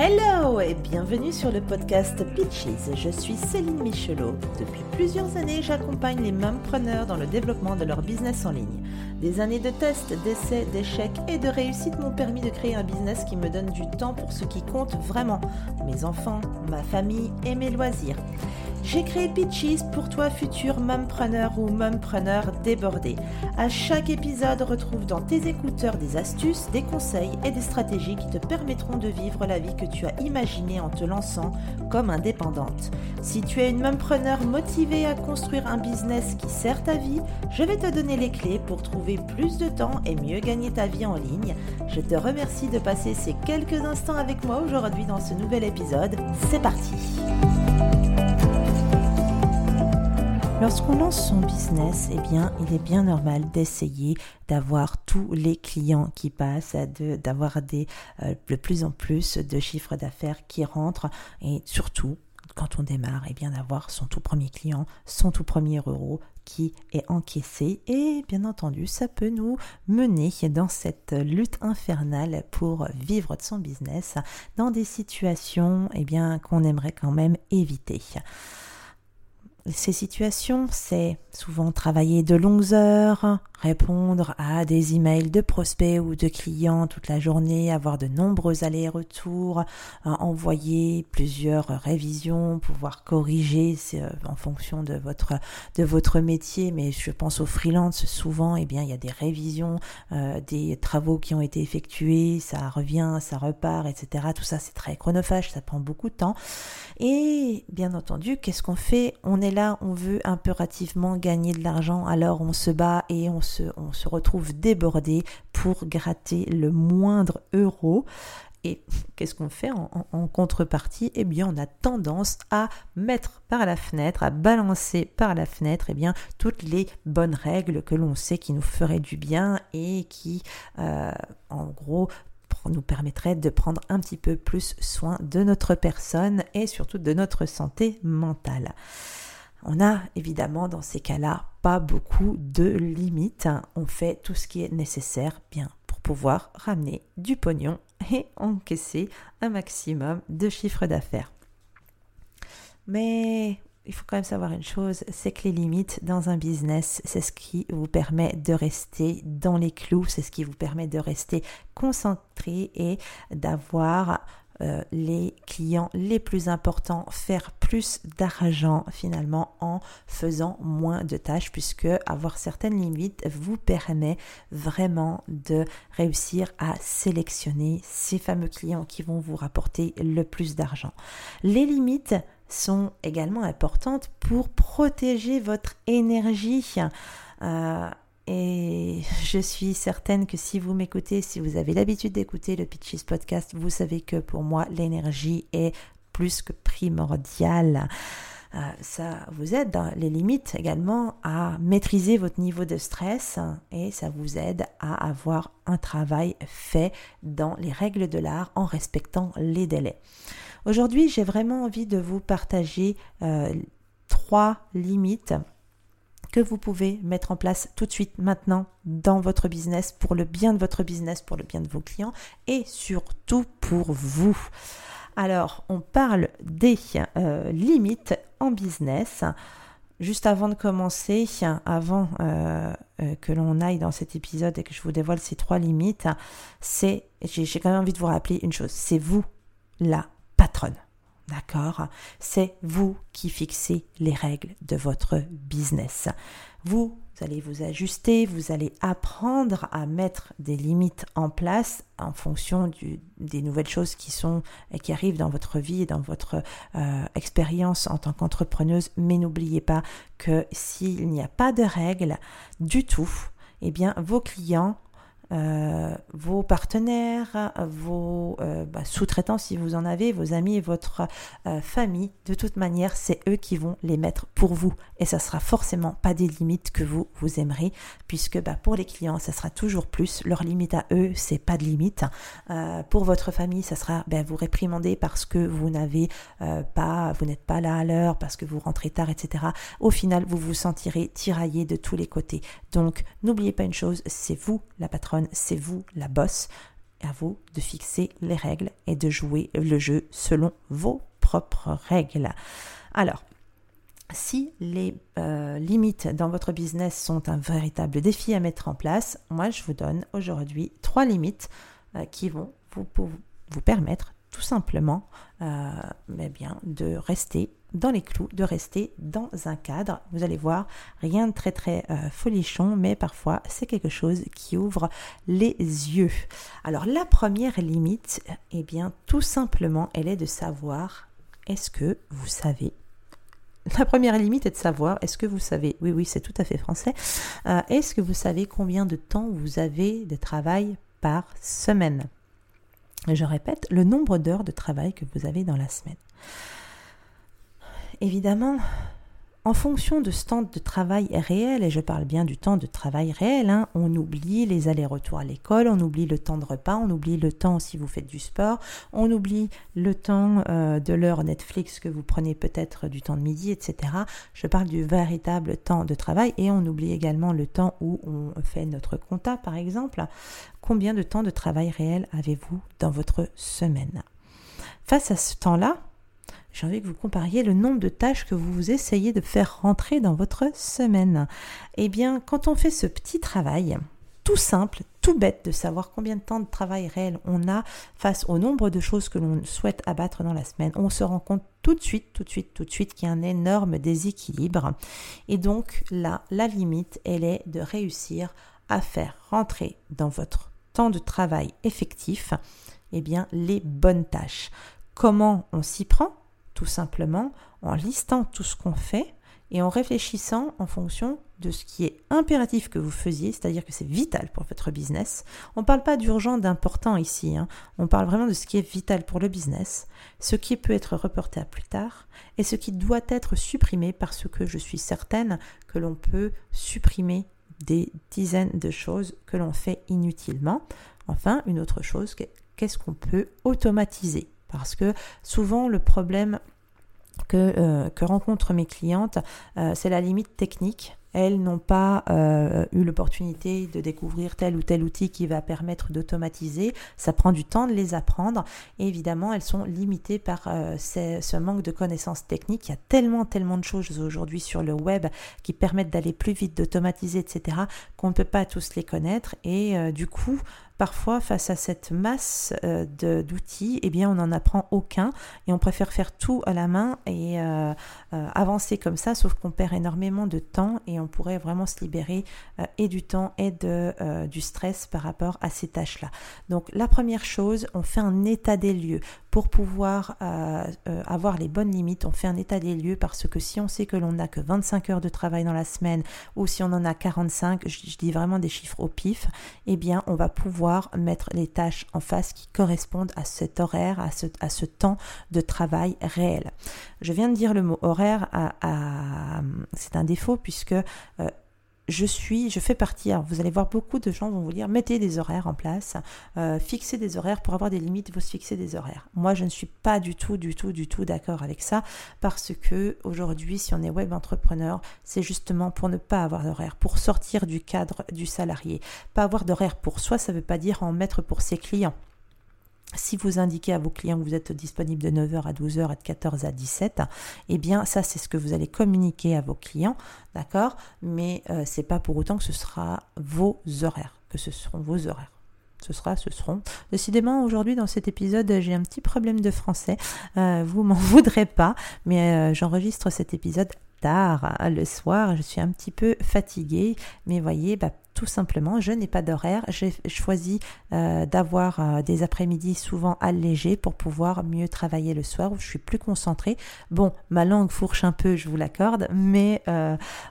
Hello et bienvenue sur le podcast Peaches, je suis Céline Michelot. Depuis plusieurs années, j'accompagne les mompreneurs dans le développement de leur business en ligne. Des années de tests, d'essais, d'échecs et de réussites m'ont permis de créer un business qui me donne du temps pour ce qui compte vraiment, mes enfants, ma famille et mes loisirs. J'ai créé Peaches pour toi, futur mompreneur ou mompreneur débordé. À chaque épisode, retrouve dans tes écouteurs des astuces, des conseils et des stratégies qui te permettront de vivre la vie que tu as imaginée en te lançant comme indépendante. Si tu es une mompreneur motivée à construire un business qui sert ta vie, je vais te donner les clés pour trouver plus de temps et mieux gagner ta vie en ligne. Je te remercie de passer ces quelques instants avec moi aujourd'hui dans ce nouvel épisode. C'est parti! Lorsqu'on lance son business, il est bien normal d'essayer d'avoir tous les clients qui passent, d'avoir de plus en plus de chiffres d'affaires qui rentrent et surtout, quand on démarre, d'avoir son tout premier client, son tout premier euro qui est encaissé et bien entendu ça peut nous mener dans cette lutte infernale pour vivre de son business dans des situations qu'on aimerait quand même éviter. Ces situations, c'est souvent travailler de longues heures, répondre à des emails de prospects ou de clients toute la journée, avoir de nombreux allers-retours, envoyer plusieurs révisions, pouvoir corriger en fonction de votre métier. Mais je pense aux freelances, souvent, il y a des révisions, des travaux qui ont été effectués, ça revient, ça repart, etc. Tout ça, c'est très chronophage, ça prend beaucoup de temps. Et bien entendu, qu'est-ce qu'on fait? On est là, on veut impérativement gagner de l'argent, alors on se bat et on se retrouve débordé pour gratter le moindre euro. Et qu'est-ce qu'on fait en contrepartie? On a tendance à mettre par la fenêtre, à balancer par la fenêtre toutes les bonnes règles que l'on sait qui nous feraient du bien et qui, en gros, nous permettrait de prendre un petit peu plus soin de notre personne et surtout de notre santé mentale. On a évidemment dans ces cas-là pas beaucoup de limites. On fait tout ce qui est nécessaire pour pouvoir ramener du pognon et encaisser un maximum de chiffre d'affaires. Mais il faut quand même savoir une chose, c'est que les limites dans un business, c'est ce qui vous permet de rester dans les clous, c'est ce qui vous permet de rester concentré et d'avoir les clients les plus importants, faire plus d'argent finalement en faisant moins de tâches, puisque avoir certaines limites vous permet vraiment de réussir à sélectionner ces fameux clients qui vont vous rapporter le plus d'argent. Les limites sont également importantes pour protéger votre énergie. Et je suis certaine que si vous m'écoutez, si vous avez l'habitude d'écouter le Peaches Podcast, vous savez que pour moi, l'énergie est plus que primordiale. Ça vous aide, les limites également, à maîtriser votre niveau de stress et ça vous aide à avoir un travail fait dans les règles de l'art en respectant les délais. Aujourd'hui, j'ai vraiment envie de vous partager 3 limites que vous pouvez mettre en place tout de suite, maintenant, dans votre business, pour le bien de votre business, pour le bien de vos clients et surtout pour vous. Alors, on parle des limites en business. Juste avant de commencer, que l'on aille dans cet épisode et que je vous dévoile ces 3 limites, j'ai quand même envie de vous rappeler une chose, c'est vous la patronne, d'accord? C'est vous qui fixez les règles de votre business. Vous allez vous ajuster, vous allez apprendre à mettre des limites en place en fonction des nouvelles choses qui arrivent dans votre vie et dans votre expérience en tant qu'entrepreneuse. Mais n'oubliez pas que s'il n'y a pas de règles du tout, vos clients, vos partenaires, vos sous-traitants si vous en avez, vos amis et votre famille, de toute manière c'est eux qui vont les mettre pour vous et ça sera forcément pas des limites que vous aimerez, puisque pour les clients ça sera toujours plus, leur limite à eux c'est pas de limite, pour votre famille ça sera vous réprimander parce que vous n'êtes pas là à l'heure, parce que vous rentrez tard, etc. Au final vous vous sentirez tiraillé de tous les côtés, donc n'oubliez pas une chose, c'est vous la patronne, c'est vous la boss à vous de fixer les règles et de jouer le jeu selon vos propres règles. Alors, si les limites dans votre business sont un véritable défi à mettre en place, moi je vous donne aujourd'hui 3 limites qui vont vous permettre tout simplement de rester dans les clous, de rester dans un cadre. Vous allez voir, rien de très très folichon, mais parfois c'est quelque chose qui ouvre les yeux. Alors la première limite, tout simplement, elle est de savoir, est-ce que vous savez ? La première limite est de savoir, est-ce que vous savez, oui c'est tout à fait français, est-ce que vous savez combien de temps vous avez de travail par semaine ? Je répète, le nombre d'heures de travail que vous avez dans la semaine. Évidemment, en fonction de ce temps de travail réel, et je parle bien du temps de travail réel, on oublie les allers-retours à l'école, on oublie le temps de repas, on oublie le temps si vous faites du sport, on oublie le temps de l'heure Netflix que vous prenez peut-être du temps de midi, etc. Je parle du véritable temps de travail et on oublie également le temps où on fait notre compta, par exemple. Combien de temps de travail réel avez-vous dans votre semaine ? Face à ce temps-là, j'ai envie que vous compariez le nombre de tâches que vous essayez de faire rentrer dans votre semaine. Quand on fait ce petit travail, tout simple, tout bête de savoir combien de temps de travail réel on a face au nombre de choses que l'on souhaite abattre dans la semaine, on se rend compte tout de suite qu'il y a un énorme déséquilibre. Et donc là, la limite, elle est de réussir à faire rentrer dans votre temps de travail effectif, les bonnes tâches. Comment on s'y prend ? Tout simplement en listant tout ce qu'on fait et en réfléchissant en fonction de ce qui est impératif que vous faisiez, c'est-à-dire que c'est vital pour votre business. On ne parle pas d'urgent, d'important ici, on parle vraiment de ce qui est vital pour le business, ce qui peut être reporté à plus tard et ce qui doit être supprimé parce que je suis certaine que l'on peut supprimer des dizaines de choses que l'on fait inutilement. Enfin, une autre chose, qu'est-ce qu'on peut automatiser ? Parce que souvent, le problème que rencontrent mes clientes, c'est la limite technique. Elles n'ont pas eu l'opportunité de découvrir tel ou tel outil qui va permettre d'automatiser. Ça prend du temps de les apprendre. Et évidemment, elles sont limitées par ce manque de connaissances techniques. Il y a tellement de choses aujourd'hui sur le web qui permettent d'aller plus vite, d'automatiser, etc., qu'on ne peut pas tous les connaître. Et du coup, parfois, face à cette masse d'outils, on n'en apprend aucun et on préfère faire tout à la main et avancer comme ça, sauf qu'on perd énormément de temps et on pourrait vraiment se libérer et du temps et du stress par rapport à ces tâches-là. Donc, la première chose, on fait un état des lieux. Pour pouvoir avoir les bonnes limites, on fait un état des lieux parce que si on sait que l'on n'a que 25 heures de travail dans la semaine ou si on en a 45, je dis vraiment des chiffres au pif, on va pouvoir mettre les tâches en face qui correspondent à cet horaire, à ce temps de travail réel. Je viens de dire le mot horaire, c'est un défaut puisque... Je fais partie, alors vous allez voir, beaucoup de gens vont vous dire, mettez des horaires en place, fixez des horaires pour avoir des limites, vous fixez des horaires. Moi, je ne suis pas du tout d'accord avec ça parce que aujourd'hui, si on est web entrepreneur, c'est justement pour ne pas avoir d'horaire, pour sortir du cadre du salarié. Pas avoir d'horaire pour soi, ça ne veut pas dire en mettre pour ses clients. Si vous indiquez à vos clients que vous êtes disponible de 9h à 12h et de 14h à 17h, ça c'est ce que vous allez communiquer à vos clients, d'accord ? Mais c'est pas pour autant que ce sera vos horaires, que ce seront vos horaires. Ce seront. Décidément, aujourd'hui, dans cet épisode, j'ai un petit problème de français. Vous m'en voudrez pas, mais j'enregistre cet épisode tard, le soir. Je suis un petit peu fatiguée, mais voyez, tout simplement, je n'ai pas d'horaire. J'ai choisi d'avoir des après-midi souvent allégés pour pouvoir mieux travailler le soir où je suis plus concentrée. Bon, ma langue fourche un peu, je vous l'accorde, mais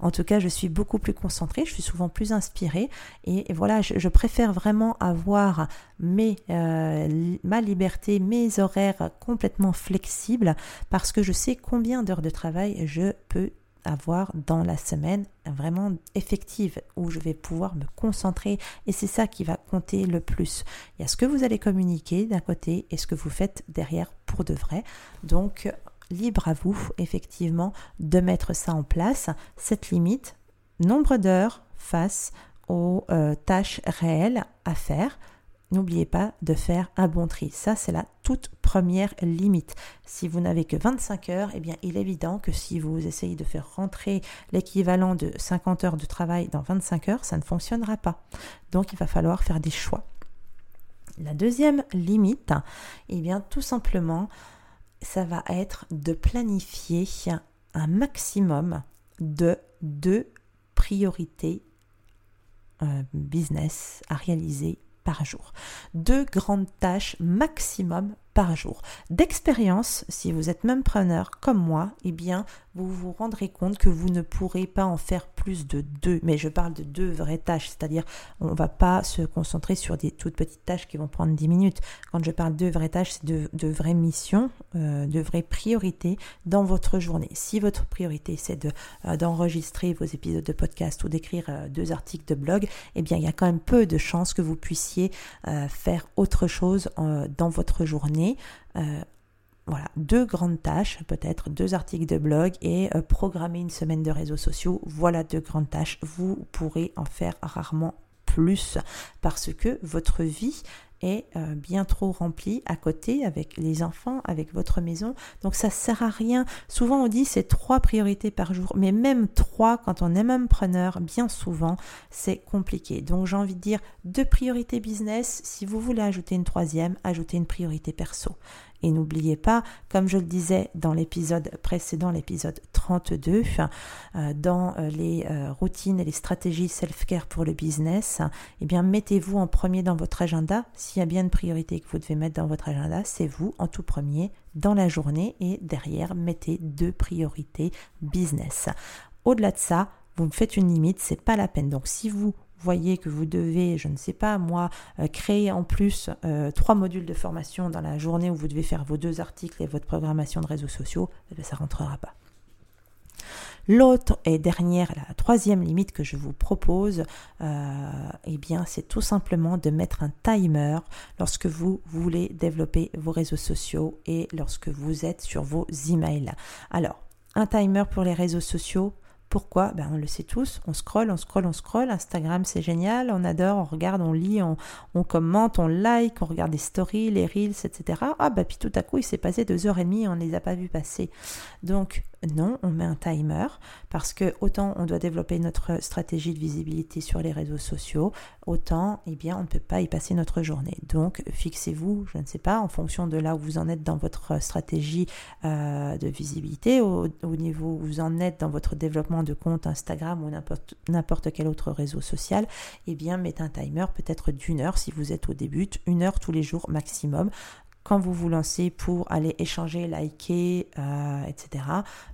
en tout cas, je suis beaucoup plus concentrée. Je suis souvent plus inspirée et voilà, je préfère vraiment avoir ma liberté, mes horaires complètement flexibles parce que je sais combien d'heures de travail je peux avoir dans la semaine vraiment effective où je vais pouvoir me concentrer et c'est ça qui va compter le plus. Il y a ce que vous allez communiquer d'un côté et ce que vous faites derrière pour de vrai. Donc, libre à vous effectivement de mettre ça en place, cette limite, nombre d'heures face aux tâches réelles à faire. n'oubliez pas de faire un bon tri. Ça, c'est la toute première limite. Si vous n'avez que 25 heures, eh bien, il est évident que si vous essayez de faire rentrer l'équivalent de 50 heures de travail dans 25 heures, ça ne fonctionnera pas. Donc, il va falloir faire des choix. La deuxième limite, eh bien, tout simplement, ça va être de planifier un maximum de 2 priorités business à réaliser par jour. 2 grandes tâches maximum par jour. D'expérience, si vous êtes même preneur comme moi, eh bien, vous vous rendrez compte que vous ne pourrez pas en faire plus de 2. Mais je parle de 2 vraies tâches, c'est-à-dire on ne va pas se concentrer sur des toutes petites tâches qui vont prendre 10 minutes. Quand je parle de vraies tâches, c'est de vraies missions, de vraies priorités dans votre journée. Si votre priorité, c'est d'enregistrer vos épisodes de podcast ou d'écrire 2 articles de blog, eh bien, il y a quand même peu de chances que vous puissiez faire autre chose dans votre journée. Voilà, 2 grandes tâches, peut-être 2 articles de blog et programmer une semaine de réseaux sociaux. Voilà 2 grandes tâches. Vous pourrez en faire rarement plus parce que votre vie est bien trop remplie à côté avec les enfants, avec votre maison. Donc, ça ne sert à rien. Souvent, on dit c'est 3 priorités par jour, mais même 3, quand on est même preneur, bien souvent, c'est compliqué. Donc, j'ai envie de dire 2 priorités business. Si vous voulez ajouter une 3e, ajoutez une priorité perso. Et n'oubliez pas, comme je le disais dans l'épisode précédent, l'épisode 32, dans les routines et les stratégies self-care pour le business, eh bien, mettez-vous en premier dans votre agenda. S'il y a bien une priorité que vous devez mettre dans votre agenda, c'est vous en tout premier dans la journée et derrière, mettez 2 priorités business. Au-delà de ça, vous me faites une limite, c'est pas la peine. Donc, si vous voyez que vous devez, je ne sais pas moi, créer en plus 3 modules de formation dans la journée où vous devez faire vos 2 articles et votre programmation de réseaux sociaux, eh bien, ça ne rentrera pas. L'autre et dernière, la 3e limite que je vous propose, eh bien, c'est tout simplement de mettre un timer lorsque vous voulez développer vos réseaux sociaux et lorsque vous êtes sur vos emails. Alors, un timer pour les réseaux sociaux, pourquoi ? Ben, on le sait tous, on scrolle. Instagram, c'est génial, on adore, on regarde, on lit, on commente, on like, on regarde les stories, les reels, etc. Ah ben, puis tout à coup, il s'est passé 2h30, on ne les a pas vus passer. Donc, non, on met un timer parce que autant on doit développer notre stratégie de visibilité sur les réseaux sociaux, autant eh bien, on ne peut pas y passer notre journée. Donc, fixez-vous, je ne sais pas, en fonction de là où vous en êtes dans votre stratégie de visibilité, au niveau où vous en êtes dans votre développement de compte Instagram ou n'importe quel autre réseau social, eh bien, mettez un timer peut-être d'1 heure si vous êtes au début, 1 heure tous les jours maximum. Quand vous vous lancez pour aller échanger, liker, etc.,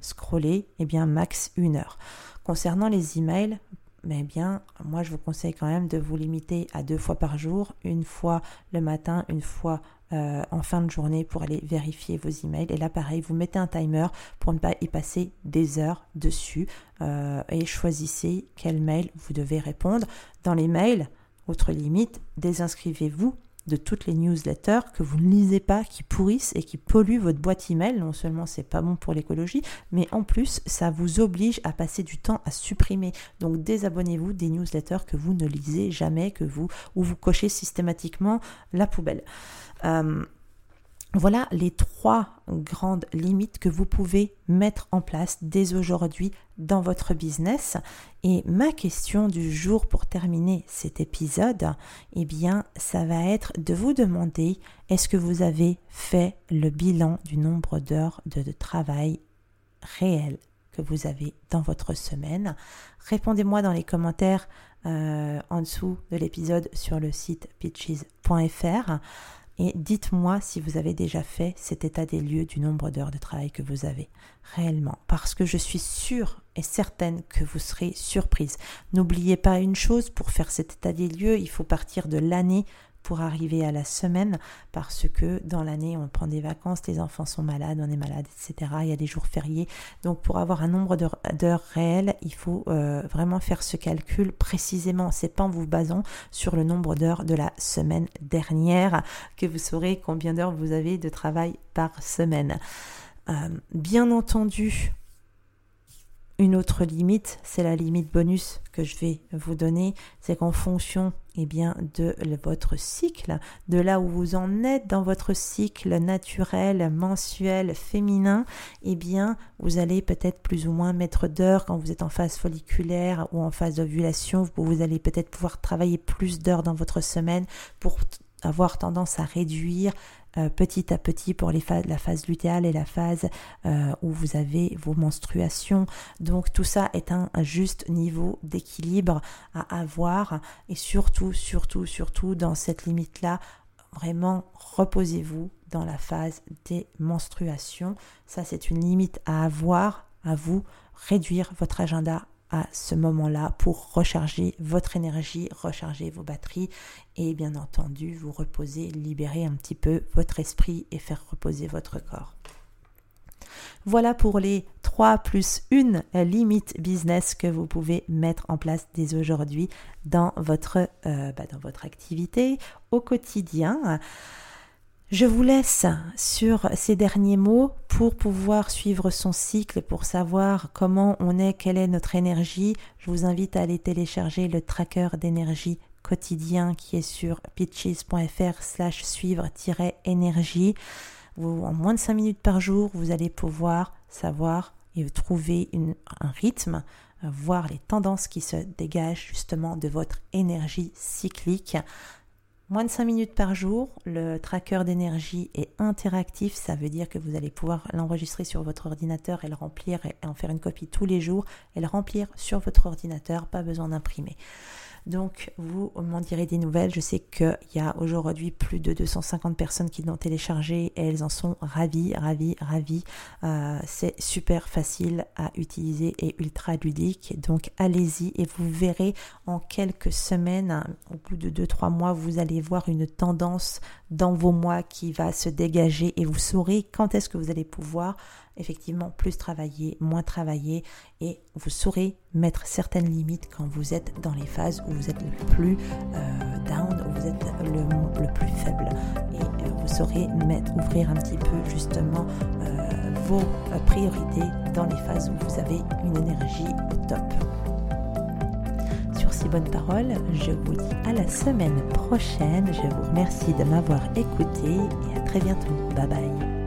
scroller, eh bien, max 1 heure. Concernant les emails, eh bien, moi, je vous conseille quand même de vous limiter à 2 fois par jour, 1 fois le matin, 1 fois en fin de journée pour aller vérifier vos emails. Et là, pareil, vous mettez un timer pour ne pas y passer des heures dessus et choisissez quel mail vous devez répondre. Dans les mails, autre limite, désinscrivez-vous de toutes les newsletters que vous ne lisez pas, qui pourrissent et qui polluent votre boîte email. Non seulement c'est pas bon pour l'écologie, mais en plus ça vous oblige à passer du temps à supprimer. Donc désabonnez-vous des newsletters que vous ne lisez jamais, ou vous cochez systématiquement la poubelle. Voilà les 3 grandes limites que vous pouvez mettre en place dès aujourd'hui dans votre business. Et ma question du jour pour terminer cet épisode, eh bien, ça va être de vous demander, est-ce que vous avez fait le bilan du nombre d'heures de travail réel que vous avez dans votre semaine? Répondez-moi dans les commentaires en dessous de l'épisode sur le site pitches.fr. Et dites-moi si vous avez déjà fait cet état des lieux du nombre d'heures de travail que vous avez réellement. Parce que je suis sûre et certaine que vous serez surprise. N'oubliez pas une chose, pour faire cet état des lieux, il faut partir de l'année pour arriver à la semaine. Parce que dans l'année, on prend des vacances, les enfants sont malades, on est malade, etc. Il y a des jours fériés. Donc, pour avoir un nombre d'heures réelles, il faut vraiment faire ce calcul précisément. C'est pas en vous basant sur le nombre d'heures de la semaine dernière que vous saurez combien d'heures vous avez de travail par semaine. Bien entendu, Une autre limite, c'est la limite bonus que je vais vous donner, c'est qu'en fonction de votre cycle, de là où vous en êtes dans votre cycle naturel, mensuel, féminin, vous allez peut-être plus ou moins mettre d'heures quand vous êtes en phase folliculaire ou en phase d'ovulation, vous allez peut-être pouvoir travailler plus d'heures dans votre semaine pour avoir tendance à réduire petit à petit pour la phase lutéale et la phase où vous avez vos menstruations. Donc tout ça est un juste niveau d'équilibre à avoir, et surtout dans cette limite-là, vraiment reposez-vous dans la phase des menstruations. Ça, c'est une limite à avoir, à vous réduire votre agenda à ce moment-là pour recharger votre énergie, recharger vos batteries et bien entendu vous reposer, libérer un petit peu votre esprit et faire reposer votre corps. Voilà pour les 3+1 limite business que vous pouvez mettre en place dès aujourd'hui dans votre activité au quotidien. Je vous laisse sur ces derniers mots pour pouvoir suivre son cycle, pour savoir comment on est, quelle est notre énergie. Je vous invite à aller télécharger le tracker d'énergie quotidien qui est sur pitches.fr/suivre-énergie. En moins de 5 minutes par jour, vous allez pouvoir savoir et trouver un rythme, voir les tendances qui se dégagent justement de votre énergie cyclique. Moins de 5 minutes par jour, le tracker d'énergie est interactif, ça veut dire que vous allez pouvoir l'enregistrer sur votre ordinateur et le remplir et en faire une copie tous les jours et le remplir sur votre ordinateur, pas besoin d'imprimer. Donc vous m'en direz des nouvelles, je sais qu'il y a aujourd'hui plus de 250 personnes qui l'ont téléchargé et elles en sont ravies. C'est super facile à utiliser et ultra ludique, donc allez-y et vous verrez en quelques semaines, au bout de 2-3 mois, vous allez voir une tendance dans vos mois qui va se dégager et vous saurez quand est-ce que vous allez pouvoir effectivement plus travailler, moins travailler, et vous saurez mettre certaines limites quand vous êtes dans les phases où vous êtes le plus down, où vous êtes le plus faible, et vous saurez ouvrir un petit peu justement vos priorités dans les phases où vous avez une énergie au top. Sur ces bonnes paroles, je vous dis à la semaine prochaine. Je vous remercie de m'avoir écouté et à très bientôt. Bye bye.